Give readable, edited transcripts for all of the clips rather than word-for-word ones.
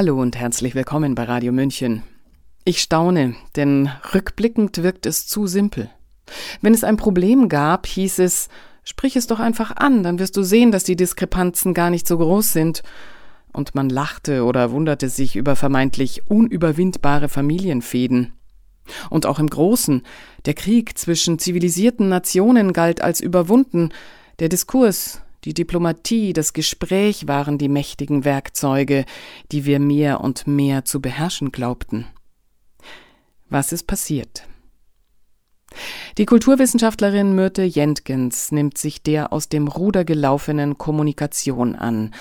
Hallo und herzlich willkommen bei Radio München. Ich staune, denn rückblickend wirkt es zu simpel. Wenn es ein Problem gab, hieß es, sprich es doch einfach an, dann wirst du sehen, dass die Diskrepanzen gar nicht so groß sind. Und man lachte oder wunderte sich über vermeintlich unüberwindbare Familienfehden. Und auch im Großen, der Krieg zwischen zivilisierten Nationen galt als überwunden, der Diskurs, die Diplomatie, das Gespräch waren die mächtigen Werkzeuge, die wir mehr und mehr zu beherrschen glaubten. Was ist passiert? Die Kulturwissenschaftlerin Myrthe Jentgens nimmt sich der aus dem Ruder gelaufenen Kommunikation an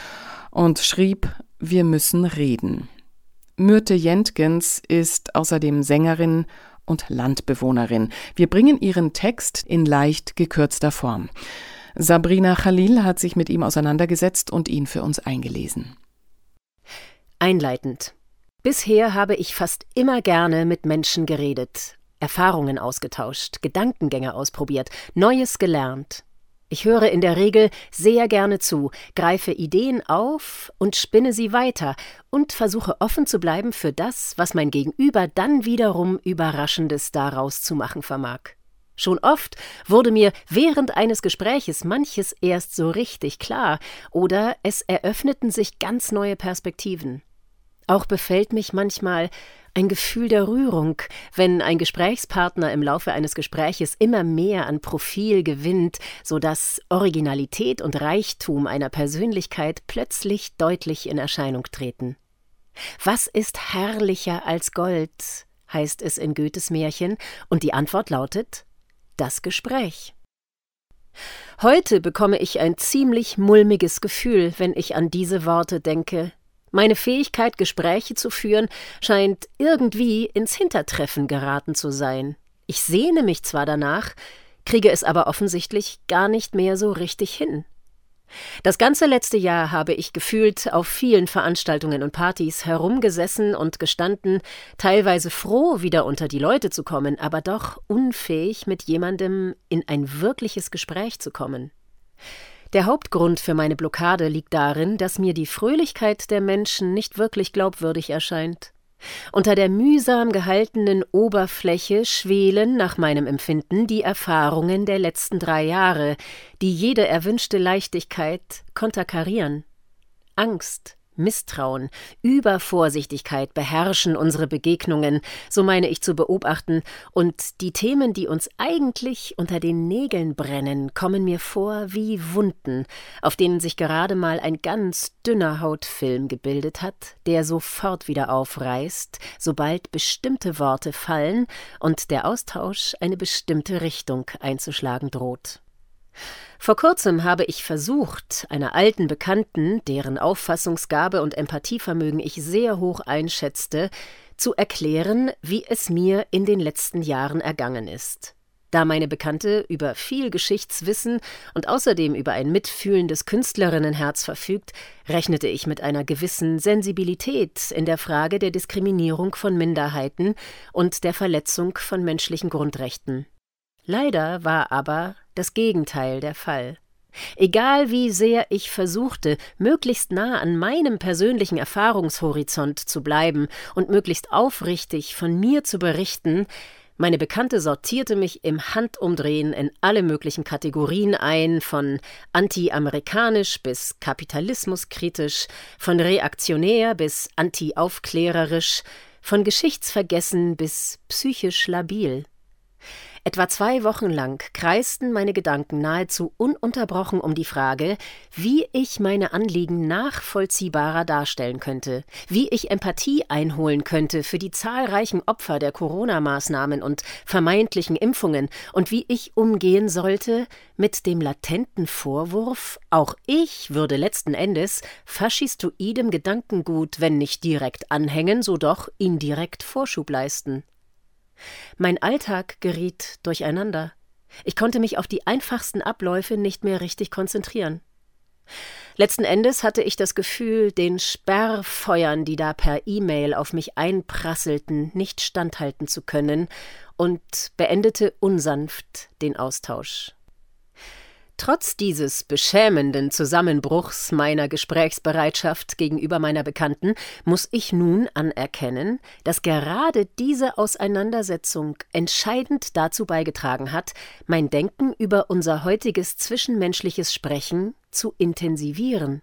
und schrieb, wir müssen reden. Myrthe Jentgens ist außerdem Sängerin und Landbewohnerin. Wir bringen ihren Text in leicht gekürzter Form. Sabrina Khalil hat sich mit ihm auseinandergesetzt und ihn für uns eingelesen. Einleitend. Bisher habe ich fast immer gerne mit Menschen geredet, Erfahrungen ausgetauscht, Gedankengänge ausprobiert, Neues gelernt. Ich höre in der Regel sehr gerne zu, greife Ideen auf und spinne sie weiter und versuche offen zu bleiben für das, was mein Gegenüber dann wiederum Überraschendes daraus zu machen vermag. Schon oft wurde mir während eines Gespräches manches erst so richtig klar oder es eröffneten sich ganz neue Perspektiven. Auch befällt mich manchmal ein Gefühl der Rührung, wenn ein Gesprächspartner im Laufe eines Gespräches immer mehr an Profil gewinnt, sodass Originalität und Reichtum einer Persönlichkeit plötzlich deutlich in Erscheinung treten. Was ist herrlicher als Gold, heißt es in Goethes Märchen, und die Antwort lautet: das Gespräch. Heute bekomme ich ein ziemlich mulmiges Gefühl, wenn ich an diese Worte denke. Meine Fähigkeit, Gespräche zu führen, scheint irgendwie ins Hintertreffen geraten zu sein. Ich sehne mich zwar danach, kriege es aber offensichtlich gar nicht mehr so richtig hin. Das ganze letzte Jahr habe ich gefühlt auf vielen Veranstaltungen und Partys herumgesessen und gestanden, teilweise froh, wieder unter die Leute zu kommen, aber doch unfähig, mit jemandem in ein wirkliches Gespräch zu kommen. Der Hauptgrund für meine Blockade liegt darin, dass mir die Fröhlichkeit der Menschen nicht wirklich glaubwürdig erscheint. Unter der mühsam gehaltenen Oberfläche schwelen nach meinem Empfinden die Erfahrungen der letzten 3 Jahre, die jede erwünschte Leichtigkeit konterkarieren. Angst, Misstrauen, Übervorsichtigkeit beherrschen unsere Begegnungen, so meine ich zu beobachten, und die Themen, die uns eigentlich unter den Nägeln brennen, kommen mir vor wie Wunden, auf denen sich gerade mal ein ganz dünner Hautfilm gebildet hat, der sofort wieder aufreißt, sobald bestimmte Worte fallen und der Austausch eine bestimmte Richtung einzuschlagen droht. Vor kurzem habe ich versucht, einer alten Bekannten, deren Auffassungsgabe und Empathievermögen ich sehr hoch einschätzte, zu erklären, wie es mir in den letzten Jahren ergangen ist. Da meine Bekannte über viel Geschichtswissen und außerdem über ein mitfühlendes Künstlerinnenherz verfügt, rechnete ich mit einer gewissen Sensibilität in der Frage der Diskriminierung von Minderheiten und der Verletzung von menschlichen Grundrechten. Leider war aber das Gegenteil der Fall. Egal wie sehr ich versuchte, möglichst nah an meinem persönlichen Erfahrungshorizont zu bleiben und möglichst aufrichtig von mir zu berichten, meine Bekannte sortierte mich im Handumdrehen in alle möglichen Kategorien ein, von anti-amerikanisch bis kapitalismuskritisch, von reaktionär bis anti-aufklärerisch, von geschichtsvergessen bis psychisch labil. Etwa 2 Wochen lang kreisten meine Gedanken nahezu ununterbrochen um die Frage, wie ich meine Anliegen nachvollziehbarer darstellen könnte, wie ich Empathie einholen könnte für die zahlreichen Opfer der Corona-Maßnahmen und vermeintlichen Impfungen und wie ich umgehen sollte mit dem latenten Vorwurf, auch ich würde letzten Endes faschistoidem Gedankengut, wenn nicht direkt anhängen, so doch indirekt Vorschub leisten. Mein Alltag geriet durcheinander. Ich konnte mich auf die einfachsten Abläufe nicht mehr richtig konzentrieren. Letzten Endes hatte ich das Gefühl, den Sperrfeuern, die da per E-Mail auf mich einprasselten, nicht standhalten zu können und beendete unsanft den Austausch. Trotz dieses beschämenden Zusammenbruchs meiner Gesprächsbereitschaft gegenüber meiner Bekannten muss ich nun anerkennen, dass gerade diese Auseinandersetzung entscheidend dazu beigetragen hat, mein Denken über unser heutiges zwischenmenschliches Sprechen zu intensivieren.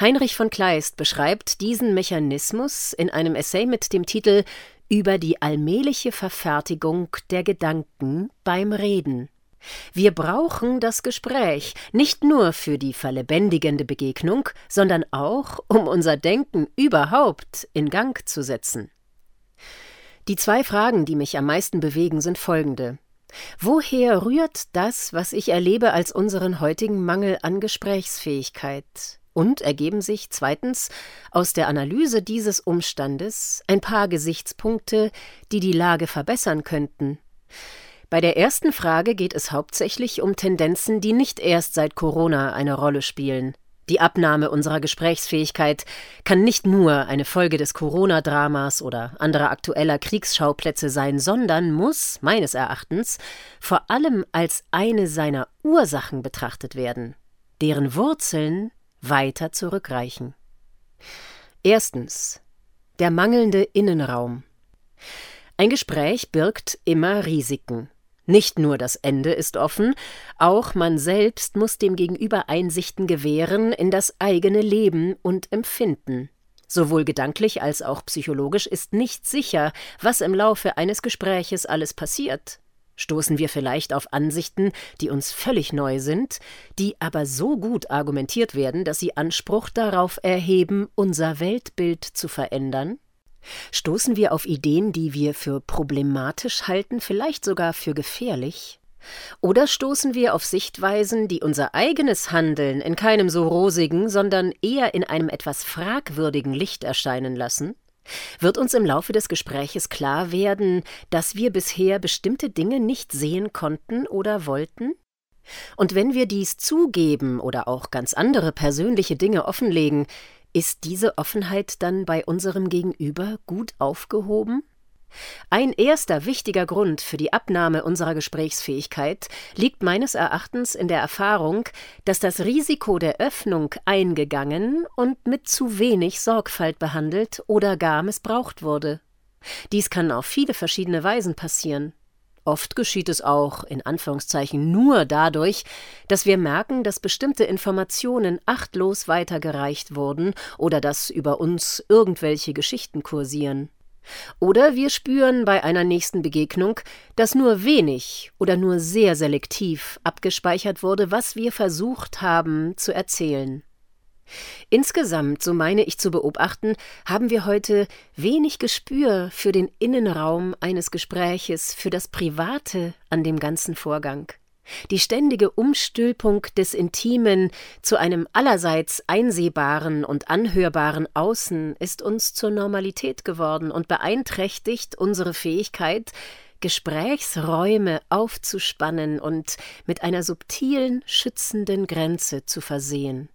Heinrich von Kleist beschreibt diesen Mechanismus in einem Essay mit dem Titel »Über die allmähliche Verfertigung der Gedanken beim Reden«. Wir brauchen das Gespräch, nicht nur für die verlebendigende Begegnung, sondern auch, um unser Denken überhaupt in Gang zu setzen. Die zwei Fragen, die mich am meisten bewegen, sind folgende. Woher rührt das, was ich erlebe, als unseren heutigen Mangel an Gesprächsfähigkeit? Und ergeben sich zweitens aus der Analyse dieses Umstandes ein paar Gesichtspunkte, die die Lage verbessern könnten? Bei der ersten Frage geht es hauptsächlich um Tendenzen, die nicht erst seit Corona eine Rolle spielen. Die Abnahme unserer Gesprächsfähigkeit kann nicht nur eine Folge des Corona-Dramas oder anderer aktueller Kriegsschauplätze sein, sondern muss, meines Erachtens, vor allem als eine seiner Ursachen betrachtet werden, deren Wurzeln weiter zurückreichen. Erstens, der mangelnde Innenraum. Ein Gespräch birgt immer Risiken. Nicht nur das Ende ist offen, auch man selbst muss dem Gegenüber Einsichten gewähren in das eigene Leben und Empfinden. Sowohl gedanklich als auch psychologisch ist nicht sicher, was im Laufe eines Gespräches alles passiert. Stoßen wir vielleicht auf Ansichten, die uns völlig neu sind, die aber so gut argumentiert werden, dass sie Anspruch darauf erheben, unser Weltbild zu verändern? Stoßen wir auf Ideen, die wir für problematisch halten, vielleicht sogar für gefährlich? Oder stoßen wir auf Sichtweisen, die unser eigenes Handeln in keinem so rosigen, sondern eher in einem etwas fragwürdigen Licht erscheinen lassen? Wird uns im Laufe des Gespräches klar werden, dass wir bisher bestimmte Dinge nicht sehen konnten oder wollten? Und wenn wir dies zugeben oder auch ganz andere persönliche Dinge offenlegen, ist diese Offenheit dann bei unserem Gegenüber gut aufgehoben? Ein erster wichtiger Grund für die Abnahme unserer Gesprächsfähigkeit liegt meines Erachtens in der Erfahrung, dass das Risiko der Öffnung eingegangen und mit zu wenig Sorgfalt behandelt oder gar missbraucht wurde. Dies kann auf viele verschiedene Weisen passieren. Oft geschieht es auch, in Anführungszeichen, nur dadurch, dass wir merken, dass bestimmte Informationen achtlos weitergereicht wurden oder dass über uns irgendwelche Geschichten kursieren. Oder wir spüren bei einer nächsten Begegnung, dass nur wenig oder nur sehr selektiv abgespeichert wurde, was wir versucht haben zu erzählen. Insgesamt, so meine ich zu beobachten, haben wir heute wenig Gespür für den Innenraum eines Gespräches, für das Private an dem ganzen Vorgang. Die ständige Umstülpung des Intimen zu einem allerseits einsehbaren und anhörbaren Außen ist uns zur Normalität geworden und beeinträchtigt unsere Fähigkeit, Gesprächsräume aufzuspannen und mit einer subtilen, schützenden Grenze zu versehen.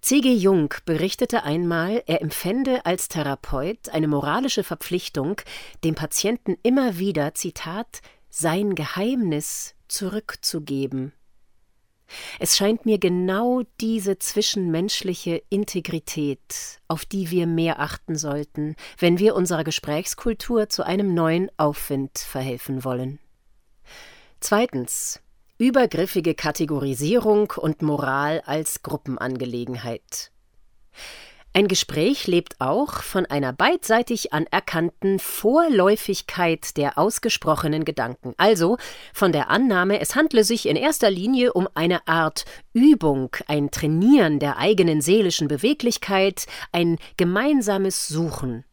C.G. Jung berichtete einmal, er empfände als Therapeut eine moralische Verpflichtung, dem Patienten immer wieder, Zitat, sein Geheimnis zurückzugeben. Es scheint mir genau diese zwischenmenschliche Integrität, auf die wir mehr achten sollten, wenn wir unserer Gesprächskultur zu einem neuen Aufwind verhelfen wollen. Zweitens. Übergriffige Kategorisierung und Moral als Gruppenangelegenheit. Ein Gespräch lebt auch von einer beidseitig anerkannten Vorläufigkeit der ausgesprochenen Gedanken, also von der Annahme, es handle sich in erster Linie um eine Art Übung, ein Trainieren der eigenen seelischen Beweglichkeit, ein gemeinsames Suchen.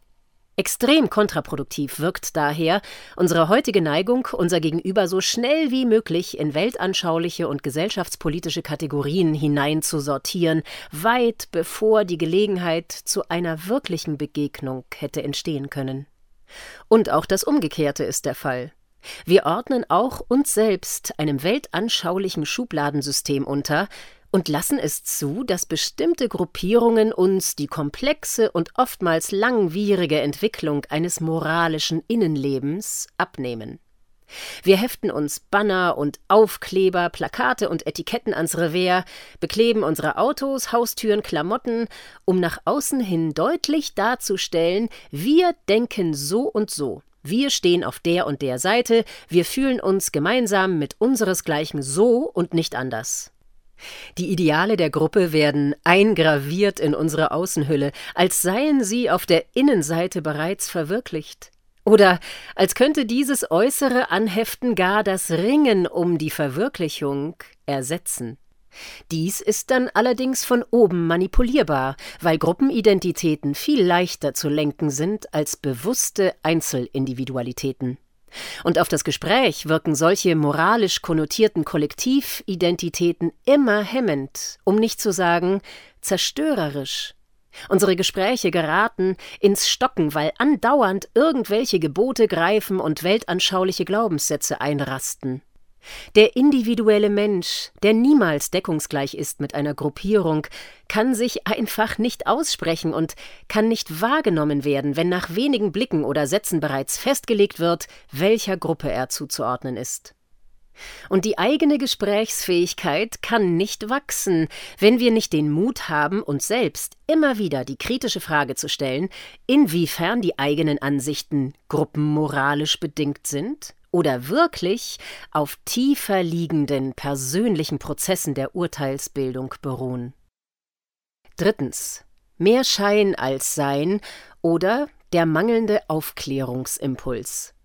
Extrem kontraproduktiv wirkt daher unsere heutige Neigung, unser Gegenüber so schnell wie möglich in weltanschauliche und gesellschaftspolitische Kategorien hineinzusortieren, weit bevor die Gelegenheit zu einer wirklichen Begegnung hätte entstehen können. Und auch das Umgekehrte ist der Fall. Wir ordnen auch uns selbst einem weltanschaulichen Schubladensystem unter, und lassen es zu, dass bestimmte Gruppierungen uns die komplexe und oftmals langwierige Entwicklung eines moralischen Innenlebens abnehmen. Wir heften uns Banner und Aufkleber, Plakate und Etiketten ans Revers, bekleben unsere Autos, Haustüren, Klamotten, um nach außen hin deutlich darzustellen, wir denken so und so, wir stehen auf der und der Seite, wir fühlen uns gemeinsam mit unseresgleichen so und nicht anders. Die Ideale der Gruppe werden eingraviert in unsere Außenhülle, als seien sie auf der Innenseite bereits verwirklicht. Oder als könnte dieses äußere Anheften gar das Ringen um die Verwirklichung ersetzen. Dies ist dann allerdings von oben manipulierbar, weil Gruppenidentitäten viel leichter zu lenken sind als bewusste Einzelindividualitäten. Und auf das Gespräch wirken solche moralisch konnotierten Kollektividentitäten immer hemmend, um nicht zu sagen zerstörerisch. Unsere Gespräche geraten ins Stocken, weil andauernd irgendwelche Gebote greifen und weltanschauliche Glaubenssätze einrasten. Der individuelle Mensch, der niemals deckungsgleich ist mit einer Gruppierung, kann sich einfach nicht aussprechen und kann nicht wahrgenommen werden, wenn nach wenigen Blicken oder Sätzen bereits festgelegt wird, welcher Gruppe er zuzuordnen ist. Und die eigene Gesprächsfähigkeit kann nicht wachsen, wenn wir nicht den Mut haben, uns selbst immer wieder die kritische Frage zu stellen, inwiefern die eigenen Ansichten gruppenmoralisch bedingt sind oder wirklich auf tiefer liegenden persönlichen Prozessen der Urteilsbildung beruhen. 3. Mehr Schein als Sein oder der mangelnde Aufklärungsimpuls.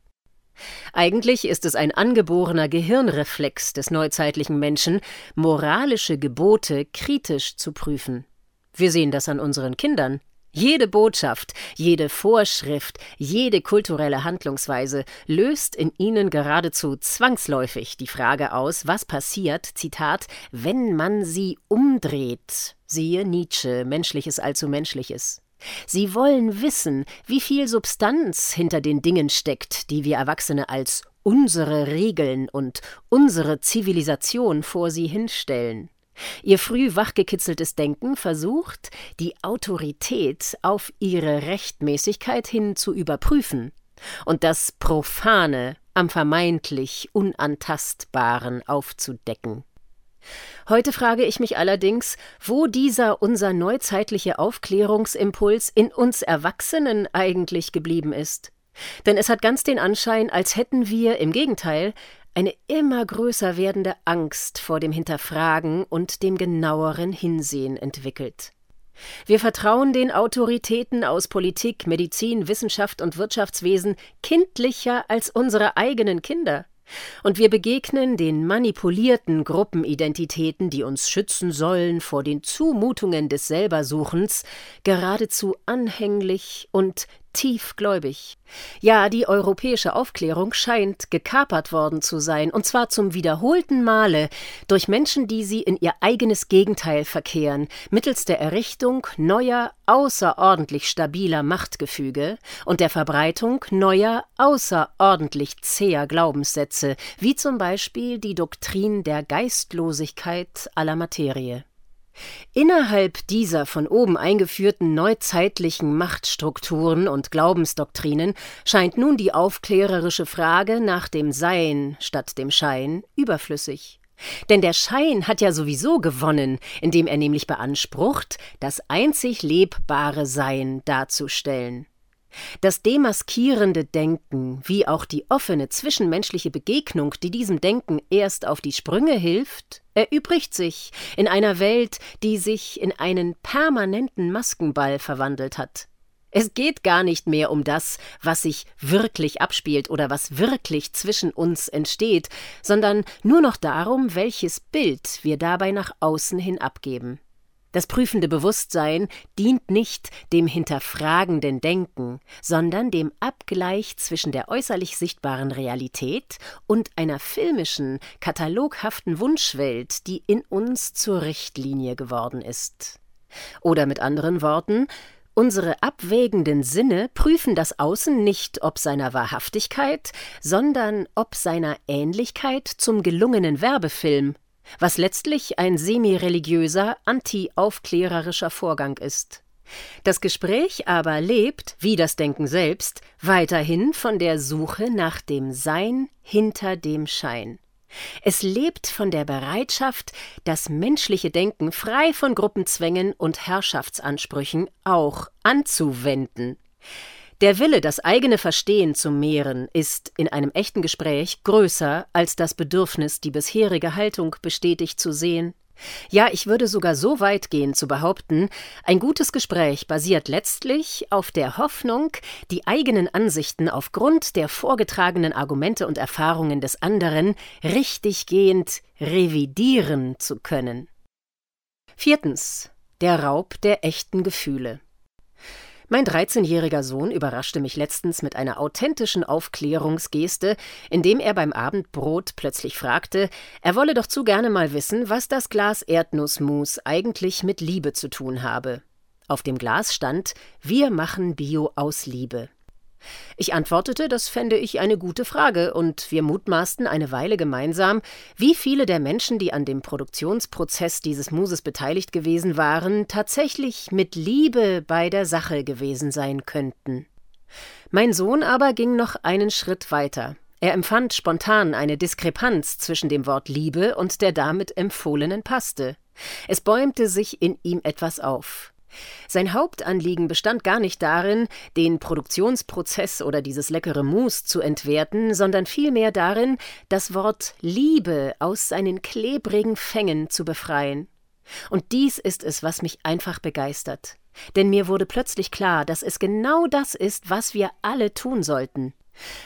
Eigentlich ist es ein angeborener Gehirnreflex des neuzeitlichen Menschen, moralische Gebote kritisch zu prüfen. Wir sehen das an unseren Kindern. Jede Botschaft, jede Vorschrift, jede kulturelle Handlungsweise löst in ihnen geradezu zwangsläufig die Frage aus, was passiert, Zitat, wenn man sie umdreht. Siehe Nietzsche, Menschliches allzu Menschliches. Sie wollen wissen, wie viel Substanz hinter den Dingen steckt, die wir Erwachsene als unsere Regeln und unsere Zivilisation vor sie hinstellen. Ihr früh wachgekitzeltes Denken versucht, die Autorität auf ihre Rechtmäßigkeit hin zu überprüfen und das Profane am vermeintlich Unantastbaren aufzudecken. Heute frage ich mich allerdings, wo dieser unser neuzeitliche Aufklärungsimpuls in uns Erwachsenen eigentlich geblieben ist. Denn es hat ganz den Anschein, als hätten wir im Gegenteil eine immer größer werdende Angst vor dem Hinterfragen und dem genaueren Hinsehen entwickelt. Wir vertrauen den Autoritäten aus Politik, Medizin, Wissenschaft und Wirtschaftswesen kindlicher als unsere eigenen Kinder. Und wir begegnen den manipulierten Gruppenidentitäten, die uns schützen sollen vor den Zumutungen des Selbersuchens, geradezu anhänglich und tiefgläubig. Ja, die europäische Aufklärung scheint gekapert worden zu sein, und zwar zum wiederholten Male durch Menschen, die sie in ihr eigenes Gegenteil verkehren, mittels der Errichtung neuer, außerordentlich stabiler Machtgefüge und der Verbreitung neuer, außerordentlich zäher Glaubenssätze, wie zum Beispiel die Doktrin der Geistlosigkeit aller Materie. Innerhalb dieser von oben eingeführten neuzeitlichen Machtstrukturen und Glaubensdoktrinen scheint nun die aufklärerische Frage nach dem Sein statt dem Schein überflüssig. Denn der Schein hat ja sowieso gewonnen, indem er nämlich beansprucht, das einzig lebbare Sein darzustellen. Das demaskierende Denken, wie auch die offene zwischenmenschliche Begegnung, die diesem Denken erst auf die Sprünge hilft, erübrigt sich in einer Welt, die sich in einen permanenten Maskenball verwandelt hat. Es geht gar nicht mehr um das, was sich wirklich abspielt oder was wirklich zwischen uns entsteht, sondern nur noch darum, welches Bild wir dabei nach außen hin abgeben. Das prüfende Bewusstsein dient nicht dem hinterfragenden Denken, sondern dem Abgleich zwischen der äußerlich sichtbaren Realität und einer filmischen, kataloghaften Wunschwelt, die in uns zur Richtlinie geworden ist. Oder mit anderen Worten, unsere abwägenden Sinne prüfen das Außen nicht ob seiner Wahrhaftigkeit, sondern ob seiner Ähnlichkeit zum gelungenen Werbefilm, was letztlich ein semi-religiöser, anti-aufklärerischer Vorgang ist. Das Gespräch aber lebt, wie das Denken selbst, weiterhin von der Suche nach dem Sein hinter dem Schein. Es lebt von der Bereitschaft, das menschliche Denken frei von Gruppenzwängen und Herrschaftsansprüchen auch anzuwenden. Der Wille, das eigene Verstehen zu mehren, ist in einem echten Gespräch größer als das Bedürfnis, die bisherige Haltung bestätigt zu sehen. Ja, ich würde sogar so weit gehen zu behaupten, ein gutes Gespräch basiert letztlich auf der Hoffnung, die eigenen Ansichten aufgrund der vorgetragenen Argumente und Erfahrungen des anderen richtiggehend revidieren zu können. 4. Der Raub der echten Gefühle. Mein 13-jähriger Sohn überraschte mich letztens mit einer authentischen Aufklärungsgeste, indem er beim Abendbrot plötzlich fragte, er wolle doch zu gerne mal wissen, was das Glas Erdnussmus eigentlich mit Liebe zu tun habe. Auf dem Glas stand: Wir machen Bio aus Liebe. Ich antwortete, das fände ich eine gute Frage, und wir mutmaßten eine Weile gemeinsam, wie viele der Menschen, die an dem Produktionsprozess dieses Muses beteiligt gewesen waren, tatsächlich mit Liebe bei der Sache gewesen sein könnten. Mein Sohn aber ging noch einen Schritt weiter. Er empfand spontan eine Diskrepanz zwischen dem Wort Liebe und der damit empfohlenen Paste. Es bäumte sich in ihm etwas auf. Sein Hauptanliegen bestand gar nicht darin, den Produktionsprozess oder dieses leckere Mousse zu entwerten, sondern vielmehr darin, das Wort Liebe aus seinen klebrigen Fängen zu befreien. Und dies ist es, was mich einfach begeistert. Denn mir wurde plötzlich klar, dass es genau das ist, was wir alle tun sollten.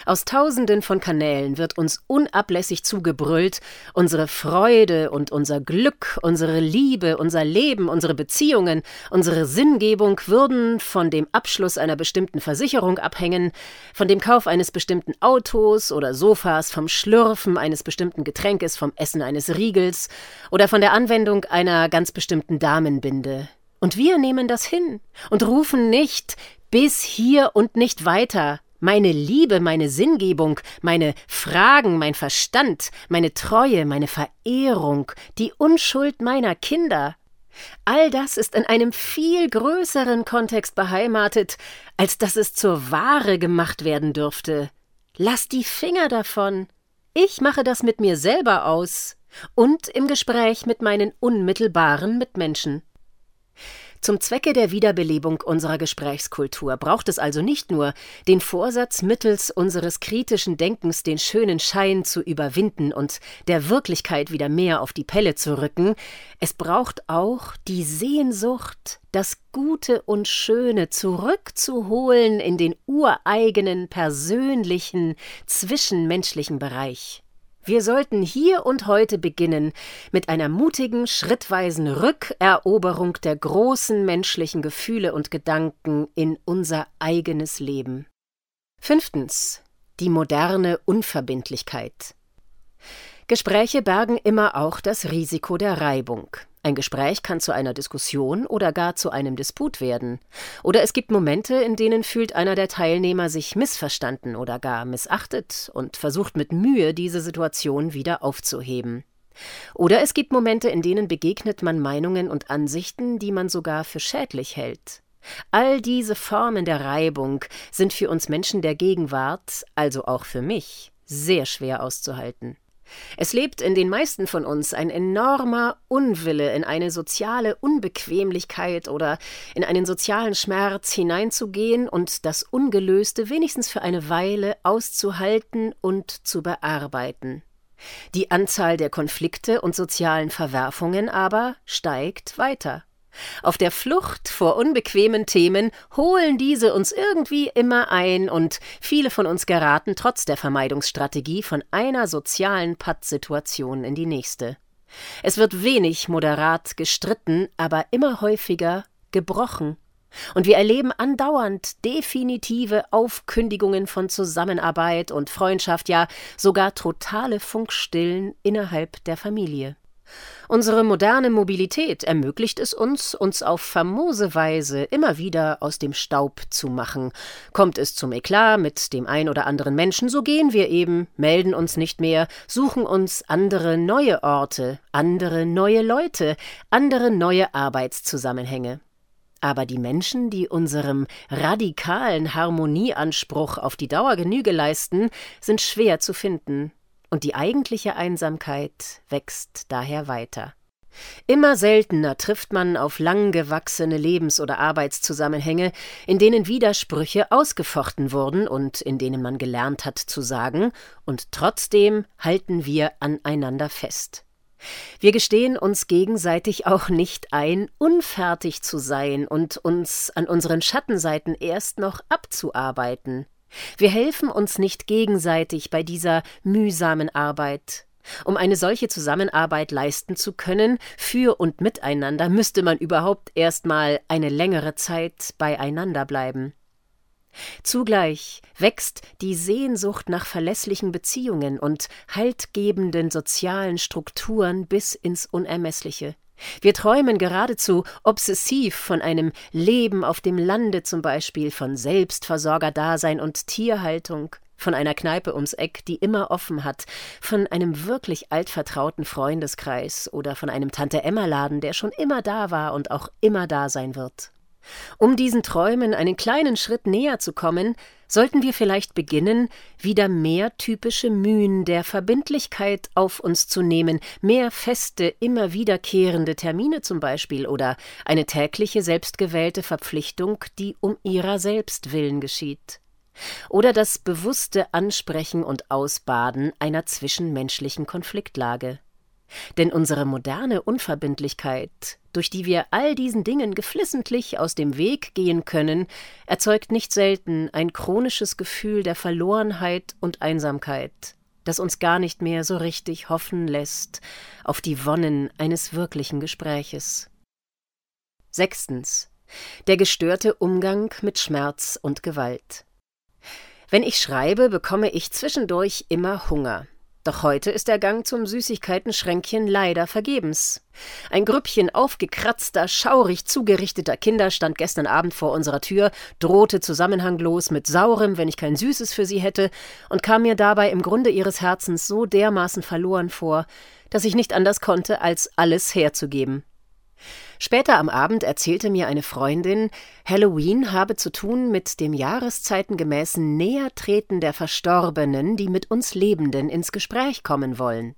Aus Tausenden von Kanälen wird uns unablässig zugebrüllt, unsere Freude und unser Glück, unsere Liebe, unser Leben, unsere Beziehungen, unsere Sinngebung würden von dem Abschluss einer bestimmten Versicherung abhängen, von dem Kauf eines bestimmten Autos oder Sofas, vom Schlürfen eines bestimmten Getränkes, vom Essen eines Riegels oder von der Anwendung einer ganz bestimmten Damenbinde. Und wir nehmen das hin und rufen nicht bis hier und nicht weiter. Meine Liebe, meine Sinngebung, meine Fragen, mein Verstand, meine Treue, meine Verehrung, die Unschuld meiner Kinder. All das ist in einem viel größeren Kontext beheimatet, als dass es zur Ware gemacht werden dürfte. Lass die Finger davon. Ich mache das mit mir selber aus und im Gespräch mit meinen unmittelbaren Mitmenschen. Zum Zwecke der Wiederbelebung unserer Gesprächskultur braucht es also nicht nur den Vorsatz, mittels unseres kritischen Denkens den schönen Schein zu überwinden und der Wirklichkeit wieder mehr auf die Pelle zu rücken, es braucht auch die Sehnsucht, das Gute und Schöne zurückzuholen in den ureigenen, persönlichen, zwischenmenschlichen Bereich. Wir sollten hier und heute beginnen mit einer mutigen, schrittweisen Rückeroberung der großen menschlichen Gefühle und Gedanken in unser eigenes Leben. 5. Die moderne Unverbindlichkeit. Gespräche bergen immer auch das Risiko der Reibung. Ein Gespräch kann zu einer Diskussion oder gar zu einem Disput werden. Oder es gibt Momente, in denen fühlt einer der Teilnehmer sich missverstanden oder gar missachtet und versucht mit Mühe, diese Situation wieder aufzuheben. Oder es gibt Momente, in denen begegnet man Meinungen und Ansichten, die man sogar für schädlich hält. All diese Formen der Reibung sind für uns Menschen der Gegenwart, also auch für mich, sehr schwer auszuhalten. Es lebt in den meisten von uns ein enormer Unwille, in eine soziale Unbequemlichkeit oder in einen sozialen Schmerz hineinzugehen und das Ungelöste wenigstens für eine Weile auszuhalten und zu bearbeiten. Die Anzahl der Konflikte und sozialen Verwerfungen aber steigt weiter. Auf der Flucht vor unbequemen Themen holen diese uns irgendwie immer ein und viele von uns geraten trotz der Vermeidungsstrategie von einer sozialen Pattsituation in die nächste. Es wird wenig moderat gestritten, aber immer häufiger gebrochen. Und wir erleben andauernd definitive Aufkündigungen von Zusammenarbeit und Freundschaft, ja sogar totale Funkstillen innerhalb der Familie. Unsere moderne Mobilität ermöglicht es uns, uns auf famose Weise immer wieder aus dem Staub zu machen. Kommt es zum Eklat mit dem ein oder anderen Menschen, so gehen wir eben, melden uns nicht mehr, suchen uns andere neue Orte, andere neue Leute, andere neue Arbeitszusammenhänge. Aber die Menschen, die unserem radikalen Harmonieanspruch auf die Dauer Genüge leisten, sind schwer zu finden. Und die eigentliche Einsamkeit wächst daher weiter. Immer seltener trifft man auf langgewachsene Lebens- oder Arbeitszusammenhänge, in denen Widersprüche ausgefochten wurden und in denen man gelernt hat zu sagen, und trotzdem halten wir aneinander fest. Wir gestehen uns gegenseitig auch nicht ein, unfertig zu sein und uns an unseren Schattenseiten erst noch abzuarbeiten. Wir helfen uns nicht gegenseitig bei dieser mühsamen Arbeit. Um eine solche Zusammenarbeit leisten zu können, für und miteinander, müsste man überhaupt erstmal eine längere Zeit beieinander bleiben. Zugleich wächst die Sehnsucht nach verlässlichen Beziehungen und haltgebenden sozialen Strukturen bis ins Unermessliche. Wir träumen geradezu obsessiv von einem Leben auf dem Lande zum Beispiel, von Selbstversorgerdasein und Tierhaltung, von einer Kneipe ums Eck, die immer offen hat, von einem wirklich altvertrauten Freundeskreis oder von einem Tante-Emma-Laden, der schon immer da war und auch immer da sein wird. Um diesen Träumen einen kleinen Schritt näher zu kommen, sollten wir vielleicht beginnen, wieder mehr typische Mühen der Verbindlichkeit auf uns zu nehmen, mehr feste, immer wiederkehrende Termine zum Beispiel oder eine tägliche selbstgewählte Verpflichtung, die um ihrer selbst willen geschieht. Oder das bewusste Ansprechen und Ausbaden einer zwischenmenschlichen Konfliktlage. Denn unsere moderne Unverbindlichkeit, durch die wir all diesen Dingen geflissentlich aus dem Weg gehen können, erzeugt nicht selten ein chronisches Gefühl der Verlorenheit und Einsamkeit, das uns gar nicht mehr so richtig hoffen lässt auf die Wonnen eines wirklichen Gespräches. 6. Der gestörte Umgang mit Schmerz und Gewalt. Wenn ich schreibe, bekomme ich zwischendurch immer Hunger. Doch heute ist der Gang zum Süßigkeitenschränkchen leider vergebens. Ein Grüppchen aufgekratzter, schaurig zugerichteter Kinder stand gestern Abend vor unserer Tür, drohte zusammenhanglos mit Saurem, wenn ich kein Süßes für sie hätte, und kam mir dabei im Grunde ihres Herzens so dermaßen verloren vor, dass ich nicht anders konnte, als alles herzugeben. Später am Abend erzählte mir eine Freundin, Halloween habe zu tun mit dem jahreszeitengemäßen Nähertreten der Verstorbenen, die mit uns Lebenden ins Gespräch kommen wollen.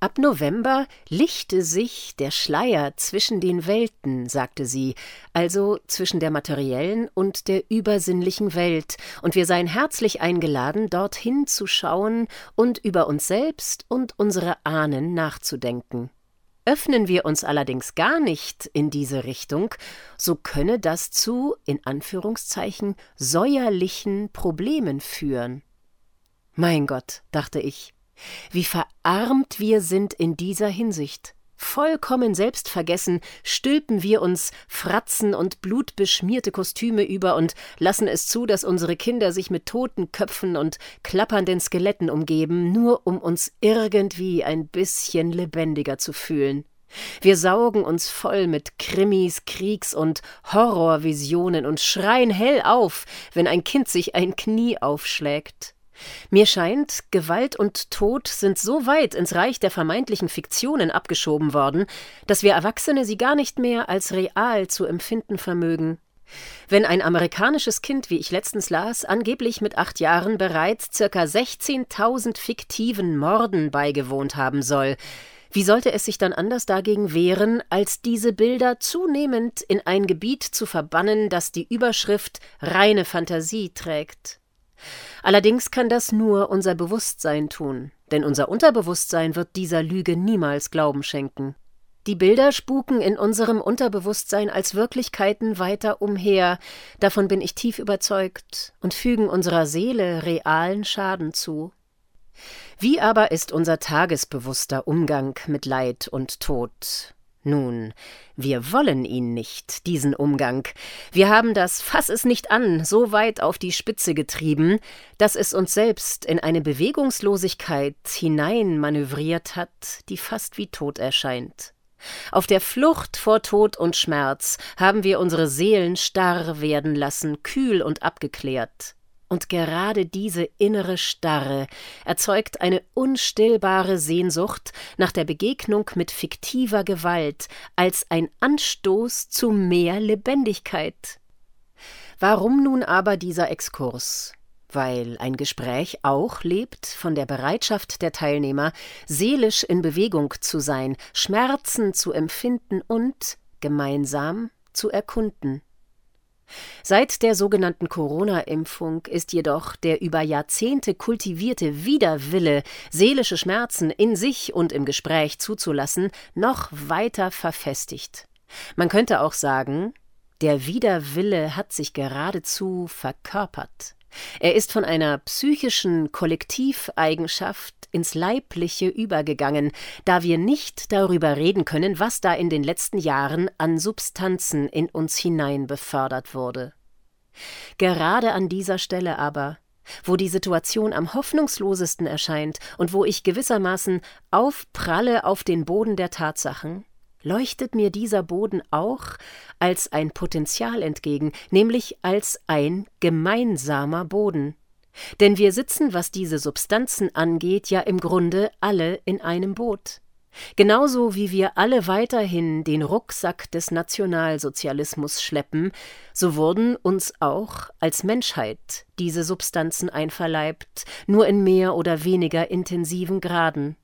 Ab November lichte sich der Schleier zwischen den Welten, sagte sie, also zwischen der materiellen und der übersinnlichen Welt, und wir seien herzlich eingeladen, dorthin zu schauen und über uns selbst und unsere Ahnen nachzudenken. Öffnen wir uns allerdings gar nicht in diese Richtung, so könne das zu, in Anführungszeichen, säuerlichen Problemen führen. Mein Gott, dachte ich, wie verarmt wir sind in dieser Hinsicht. Vollkommen selbstvergessen stülpen wir uns Fratzen und blutbeschmierte Kostüme über und lassen es zu, dass unsere Kinder sich mit toten Köpfen und klappernden Skeletten umgeben, nur um uns irgendwie ein bisschen lebendiger zu fühlen. Wir saugen uns voll mit Krimis, Kriegs- und Horrorvisionen und schreien hell auf, wenn ein Kind sich ein Knie aufschlägt. Mir scheint, Gewalt und Tod sind so weit ins Reich der vermeintlichen Fiktionen abgeschoben worden, dass wir Erwachsene sie gar nicht mehr als real zu empfinden vermögen. Wenn ein amerikanisches Kind, wie ich letztens las, angeblich mit 8 Jahren bereits ca. 16.000 fiktiven Morden beigewohnt haben soll, wie sollte es sich dann anders dagegen wehren, als diese Bilder zunehmend in ein Gebiet zu verbannen, das die Überschrift »reine Fantasie« trägt? Allerdings kann das nur unser Bewusstsein tun, denn unser Unterbewusstsein wird dieser Lüge niemals Glauben schenken. Die Bilder spuken in unserem Unterbewusstsein als Wirklichkeiten weiter umher, davon bin ich tief überzeugt, und fügen unserer Seele realen Schaden zu. Wie aber ist unser tagesbewusster Umgang mit Leid und Tod? Nun, wir wollen ihn nicht, diesen Umgang. Wir haben das »Fass es nicht an« so weit auf die Spitze getrieben, dass es uns selbst in eine Bewegungslosigkeit hineinmanövriert hat, die fast wie Tod erscheint. Auf der Flucht vor Tod und Schmerz haben wir unsere Seelen starr werden lassen, kühl und abgeklärt. Und gerade diese innere Starre erzeugt eine unstillbare Sehnsucht nach der Begegnung mit fiktiver Gewalt als ein Anstoß zu mehr Lebendigkeit. Warum nun aber dieser Exkurs? Weil ein Gespräch auch lebt von der Bereitschaft der Teilnehmer, seelisch in Bewegung zu sein, Schmerzen zu empfinden und gemeinsam zu erkunden. Seit der sogenannten Corona-Impfung ist jedoch der über Jahrzehnte kultivierte Widerwille, seelische Schmerzen in sich und im Gespräch zuzulassen, noch weiter verfestigt. Man könnte auch sagen, der Widerwille hat sich geradezu verkörpert. Er ist von einer psychischen Kollektiveigenschaft ins Leibliche übergegangen, da wir nicht darüber reden können, was da in den letzten Jahren an Substanzen in uns hinein befördert wurde. Gerade an dieser Stelle aber, wo die Situation am hoffnungslosesten erscheint und wo ich gewissermaßen aufpralle auf den Boden der Tatsachen, leuchtet mir dieser Boden auch als ein Potenzial entgegen, nämlich als ein gemeinsamer Boden. Denn wir sitzen, was diese Substanzen angeht, ja im Grunde alle in einem Boot. Genauso wie wir alle weiterhin den Rucksack des Nationalsozialismus schleppen, so wurden uns auch als Menschheit diese Substanzen einverleibt, nur in mehr oder weniger intensiven Graden.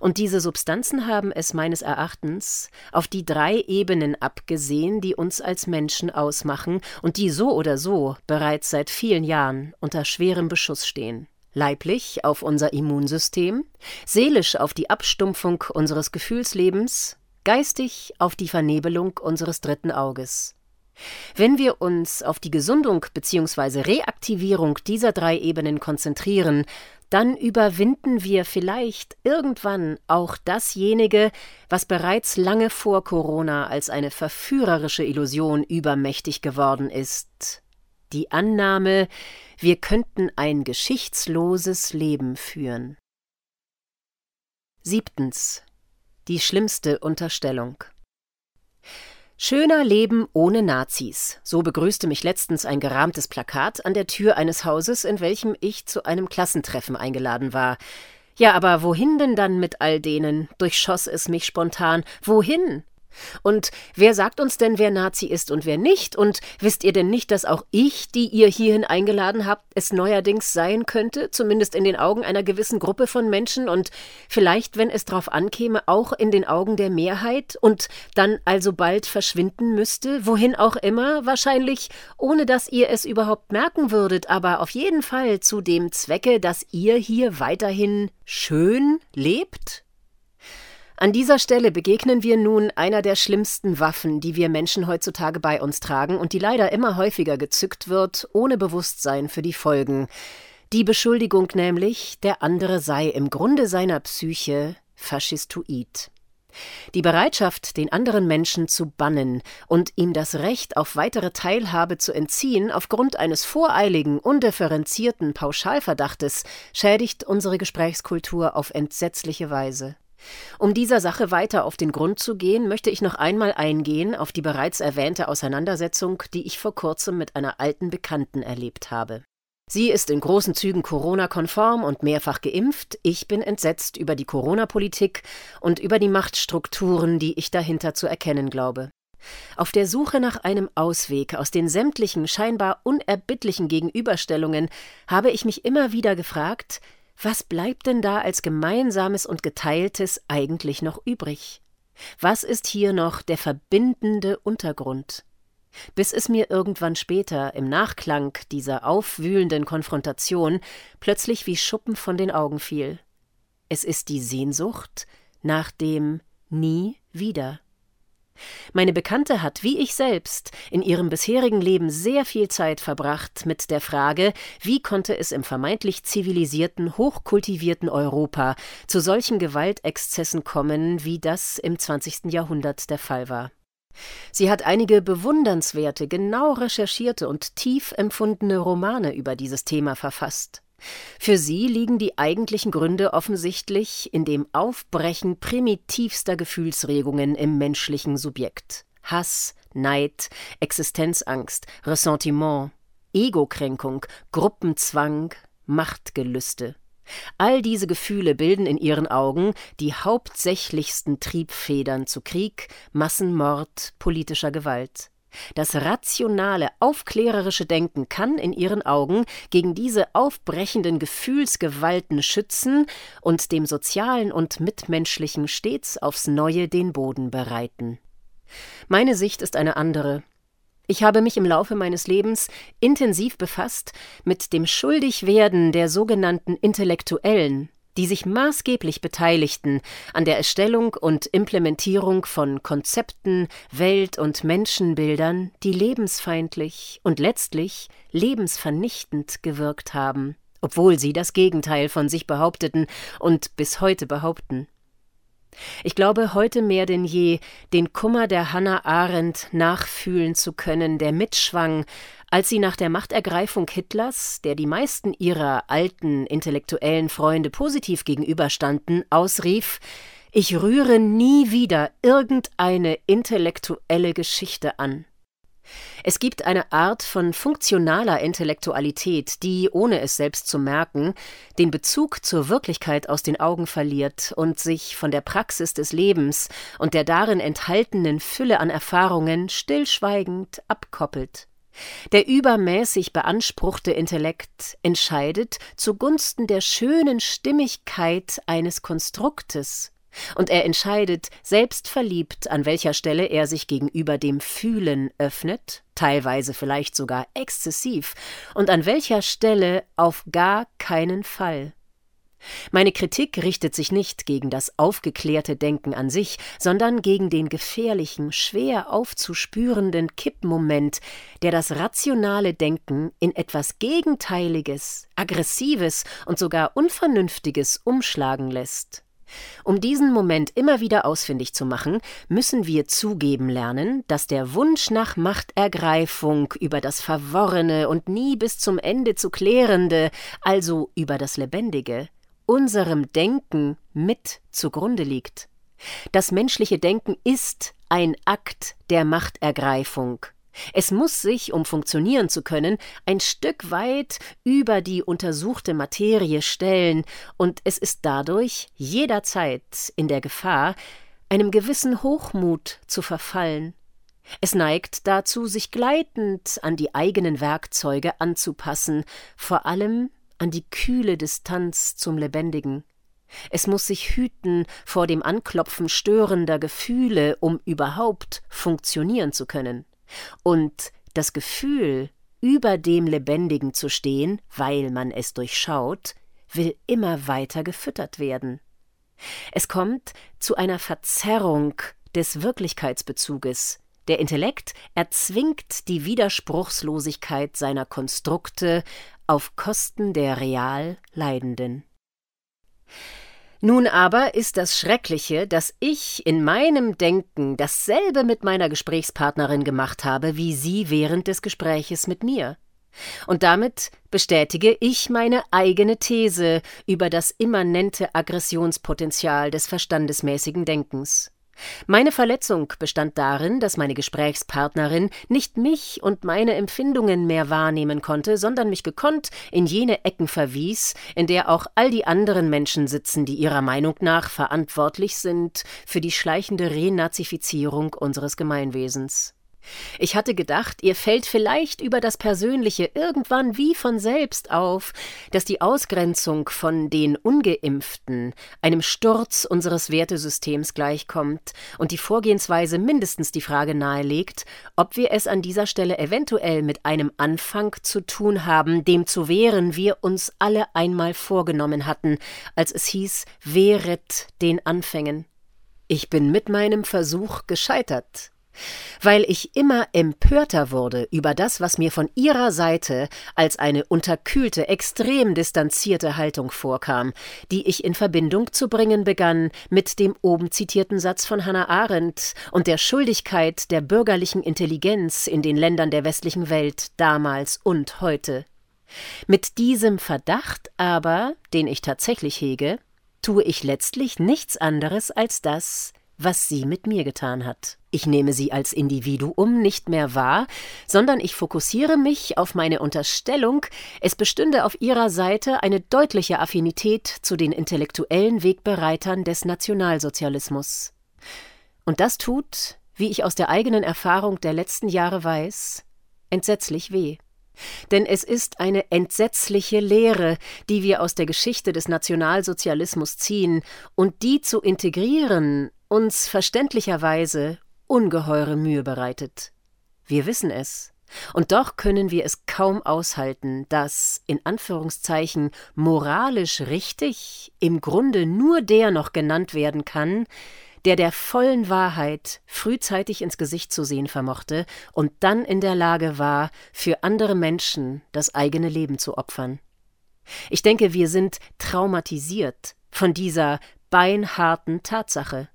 Und diese Substanzen haben es meines Erachtens auf die 3 Ebenen abgesehen, die uns als Menschen ausmachen und die so oder so bereits seit vielen Jahren unter schwerem Beschuss stehen. Leiblich auf unser Immunsystem, seelisch auf die Abstumpfung unseres Gefühlslebens, geistig auf die Vernebelung unseres dritten Auges. Wenn wir uns auf die Gesundung bzw. Reaktivierung dieser 3 Ebenen konzentrieren, dann überwinden wir vielleicht irgendwann auch dasjenige, was bereits lange vor Corona als eine verführerische Illusion übermächtig geworden ist. Die Annahme, wir könnten ein geschichtsloses Leben führen. 7. Die schlimmste Unterstellung. Schöner Leben ohne Nazis. So begrüßte mich letztens ein gerahmtes Plakat an der Tür eines Hauses, in welchem ich zu einem Klassentreffen eingeladen war. Ja, aber wohin denn dann mit all denen? Durchschoss es mich spontan. Wohin? Und wer sagt uns denn, wer Nazi ist und wer nicht? Und wisst ihr denn nicht, dass auch ich, die ihr hierhin eingeladen habt, es neuerdings sein könnte? Zumindest in den Augen einer gewissen Gruppe von Menschen und vielleicht, wenn es drauf ankäme, auch in den Augen der Mehrheit und dann also bald verschwinden müsste? Wohin auch immer? Wahrscheinlich, ohne dass ihr es überhaupt merken würdet, aber auf jeden Fall zu dem Zwecke, dass ihr hier weiterhin schön lebt? An dieser Stelle begegnen wir nun einer der schlimmsten Waffen, die wir Menschen heutzutage bei uns tragen und die leider immer häufiger gezückt wird, ohne Bewusstsein für die Folgen. Die Beschuldigung nämlich, der andere sei im Grunde seiner Psyche faschistoid. Die Bereitschaft, den anderen Menschen zu bannen und ihm das Recht auf weitere Teilhabe zu entziehen, aufgrund eines voreiligen, undifferenzierten Pauschalverdachtes, schädigt unsere Gesprächskultur auf entsetzliche Weise. Um dieser Sache weiter auf den Grund zu gehen, möchte ich noch einmal eingehen auf die bereits erwähnte Auseinandersetzung, die ich vor kurzem mit einer alten Bekannten erlebt habe. Sie ist in großen Zügen Corona-konform und mehrfach geimpft. Ich bin entsetzt über die Corona-Politik und über die Machtstrukturen, die ich dahinter zu erkennen glaube. Auf der Suche nach einem Ausweg aus den sämtlichen, scheinbar unerbittlichen Gegenüberstellungen habe ich mich immer wieder gefragt, was bleibt denn da als Gemeinsames und Geteiltes eigentlich noch übrig? Was ist hier noch der verbindende Untergrund? Bis es mir irgendwann später, im Nachklang dieser aufwühlenden Konfrontation, plötzlich wie Schuppen von den Augen fiel. Es ist die Sehnsucht nach dem Nie wieder. Meine Bekannte hat, wie ich selbst, in ihrem bisherigen Leben sehr viel Zeit verbracht mit der Frage, wie konnte es im vermeintlich zivilisierten, hochkultivierten Europa zu solchen Gewaltexzessen kommen, wie das im 20. Jahrhundert der Fall war. Sie hat einige bewundernswerte, genau recherchierte und tief empfundene Romane über dieses Thema verfasst. Für sie liegen die eigentlichen Gründe offensichtlich in dem Aufbrechen primitivster Gefühlsregungen im menschlichen Subjekt. Hass, Neid, Existenzangst, Ressentiment. Ego-Kränkung, Gruppenzwang, Machtgelüste. All diese Gefühle bilden in ihren Augen die hauptsächlichsten Triebfedern zu Krieg, Massenmord, politischer Gewalt. Das rationale, aufklärerische Denken kann in ihren Augen gegen diese aufbrechenden Gefühlsgewalten schützen und dem Sozialen und Mitmenschlichen stets aufs Neue den Boden bereiten. Meine Sicht ist eine andere. Ich habe mich im Laufe meines Lebens intensiv befasst mit dem Schuldigwerden der sogenannten Intellektuellen, die sich maßgeblich beteiligten an der Erstellung und Implementierung von Konzepten, Welt- und Menschenbildern, die lebensfeindlich und letztlich lebensvernichtend gewirkt haben, obwohl sie das Gegenteil von sich behaupteten und bis heute behaupten. Ich glaube, heute mehr denn je, den Kummer der Hannah Arendt nachfühlen zu können, der mitschwang, als sie nach der Machtergreifung Hitlers, der die meisten ihrer alten intellektuellen Freunde positiv gegenüberstanden, ausrief: „Ich rühre nie wieder irgendeine intellektuelle Geschichte an." Es gibt eine Art von funktionaler Intellektualität, die, ohne es selbst zu merken, den Bezug zur Wirklichkeit aus den Augen verliert und sich von der Praxis des Lebens und der darin enthaltenen Fülle an Erfahrungen stillschweigend abkoppelt. Der übermäßig beanspruchte Intellekt entscheidet zugunsten der schönen Stimmigkeit eines Konstruktes. Und er entscheidet selbstverliebt, an welcher Stelle er sich gegenüber dem Fühlen öffnet, teilweise vielleicht sogar exzessiv, und an welcher Stelle auf gar keinen Fall. Meine Kritik richtet sich nicht gegen das aufgeklärte Denken an sich, sondern gegen den gefährlichen, schwer aufzuspürenden Kippmoment, der das rationale Denken in etwas Gegenteiliges, Aggressives und sogar Unvernünftiges umschlagen lässt. Um diesen Moment immer wieder ausfindig zu machen, müssen wir zugeben lernen, dass der Wunsch nach Machtergreifung über das Verworrene und nie bis zum Ende zu Klärende, also über das Lebendige, unserem Denken mit zugrunde liegt. Das menschliche Denken ist ein Akt der Machtergreifung. Es muss sich, um funktionieren zu können, ein Stück weit über die untersuchte Materie stellen, und es ist dadurch jederzeit in der Gefahr, einem gewissen Hochmut zu verfallen. Es neigt dazu, sich gleitend an die eigenen Werkzeuge anzupassen, vor allem an die kühle Distanz zum Lebendigen. Es muss sich hüten vor dem Anklopfen störender Gefühle, um überhaupt funktionieren zu können. Und das Gefühl, über dem Lebendigen zu stehen, weil man es durchschaut, will immer weiter gefüttert werden. Es kommt zu einer Verzerrung des Wirklichkeitsbezuges. Der Intellekt erzwingt die Widerspruchslosigkeit seiner Konstrukte auf Kosten der real Leidenden. Nun aber ist das Schreckliche, dass ich in meinem Denken dasselbe mit meiner Gesprächspartnerin gemacht habe, wie sie während des Gespräches mit mir. Und damit bestätige ich meine eigene These über das immanente Aggressionspotenzial des verstandesmäßigen Denkens. Meine Verletzung bestand darin, dass meine Gesprächspartnerin nicht mich und meine Empfindungen mehr wahrnehmen konnte, sondern mich gekonnt in jene Ecken verwies, in der auch all die anderen Menschen sitzen, die ihrer Meinung nach verantwortlich sind für die schleichende Renazifizierung unseres Gemeinwesens. Ich hatte gedacht, ihr fällt vielleicht über das Persönliche irgendwann wie von selbst auf, dass die Ausgrenzung von den Ungeimpften einem Sturz unseres Wertesystems gleichkommt und die Vorgehensweise mindestens die Frage nahelegt, ob wir es an dieser Stelle eventuell mit einem Anfang zu tun haben, dem zu wehren wir uns alle einmal vorgenommen hatten, als es hieß, wehret den Anfängen. Ich bin mit meinem Versuch gescheitert. Weil ich immer empörter wurde über das, was mir von ihrer Seite als eine unterkühlte, extrem distanzierte Haltung vorkam, die ich in Verbindung zu bringen begann mit dem oben zitierten Satz von Hannah Arendt und der Schuldigkeit der bürgerlichen Intelligenz in den Ländern der westlichen Welt damals und heute. Mit diesem Verdacht aber, den ich tatsächlich hege, tue ich letztlich nichts anderes als das, was sie mit mir getan hat. Ich nehme sie als Individuum nicht mehr wahr, sondern ich fokussiere mich auf meine Unterstellung, es bestünde auf ihrer Seite eine deutliche Affinität zu den intellektuellen Wegbereitern des Nationalsozialismus. Und das tut, wie ich aus der eigenen Erfahrung der letzten Jahre weiß, entsetzlich weh. Denn es ist eine entsetzliche Lehre, die wir aus der Geschichte des Nationalsozialismus ziehen, und die zu integrieren uns verständlicherweise ungeheure Mühe bereitet. Wir wissen es, und doch können wir es kaum aushalten, dass, in Anführungszeichen, moralisch richtig im Grunde nur der noch genannt werden kann, der der vollen Wahrheit frühzeitig ins Gesicht zu sehen vermochte und dann in der Lage war, für andere Menschen das eigene Leben zu opfern. Ich denke, wir sind traumatisiert von dieser beinharten Tatsache.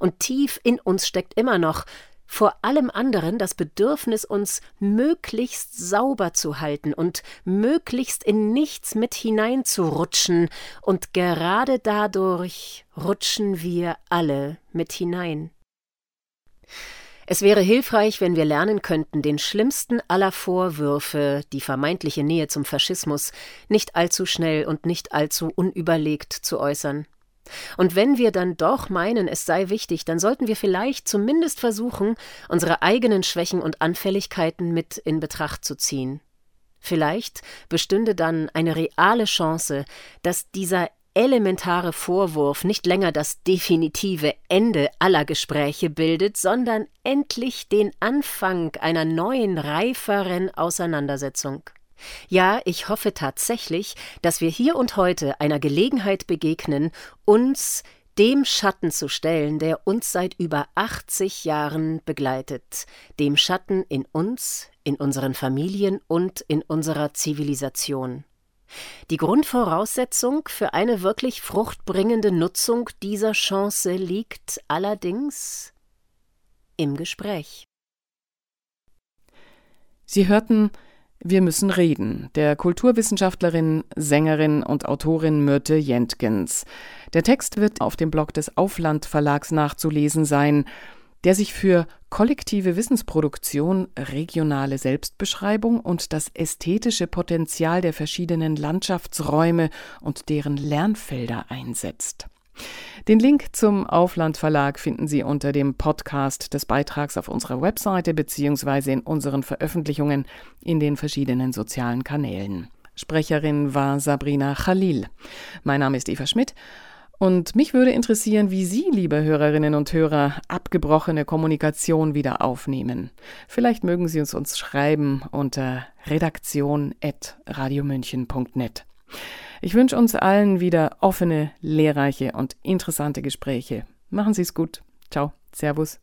Und tief in uns steckt immer noch, vor allem anderen, das Bedürfnis, uns möglichst sauber zu halten und möglichst in nichts mit hineinzurutschen. Und gerade dadurch rutschen wir alle mit hinein. Es wäre hilfreich, wenn wir lernen könnten, den schlimmsten aller Vorwürfe, die vermeintliche Nähe zum Faschismus, nicht allzu schnell und nicht allzu unüberlegt zu äußern. Und wenn wir dann doch meinen, es sei wichtig, dann sollten wir vielleicht zumindest versuchen, unsere eigenen Schwächen und Anfälligkeiten mit in Betracht zu ziehen. Vielleicht bestünde dann eine reale Chance, dass dieser elementare Vorwurf nicht länger das definitive Ende aller Gespräche bildet, sondern endlich den Anfang einer neuen, reiferen Auseinandersetzung. Ja, ich hoffe tatsächlich, dass wir hier und heute einer Gelegenheit begegnen, uns dem Schatten zu stellen, der uns seit über 80 Jahren begleitet, dem Schatten in uns, in unseren Familien und in unserer Zivilisation. Die Grundvoraussetzung für eine wirklich fruchtbringende Nutzung dieser Chance liegt allerdings im Gespräch. Sie hörten Wir müssen reden, der Kulturwissenschaftlerin, Sängerin und Autorin Myrthe Jentgens. Der Text wird auf dem Blog des Auflandverlags nachzulesen sein, der sich für kollektive Wissensproduktion, regionale Selbstbeschreibung und das ästhetische Potenzial der verschiedenen Landschaftsräume und deren Lernfelder einsetzt. Den Link zum Auflandverlag finden Sie unter dem Podcast des Beitrags auf unserer Webseite bzw. in unseren Veröffentlichungen in den verschiedenen sozialen Kanälen. Sprecherin war Sabrina Khalil. Mein Name ist Eva Schmidt und mich würde interessieren, wie Sie, liebe Hörerinnen und Hörer, abgebrochene Kommunikation wieder aufnehmen. Vielleicht mögen Sie uns schreiben unter redaktion@radiomuenchen.net. Ich wünsche uns allen wieder offene, lehrreiche und interessante Gespräche. Machen Sie es gut. Ciao. Servus.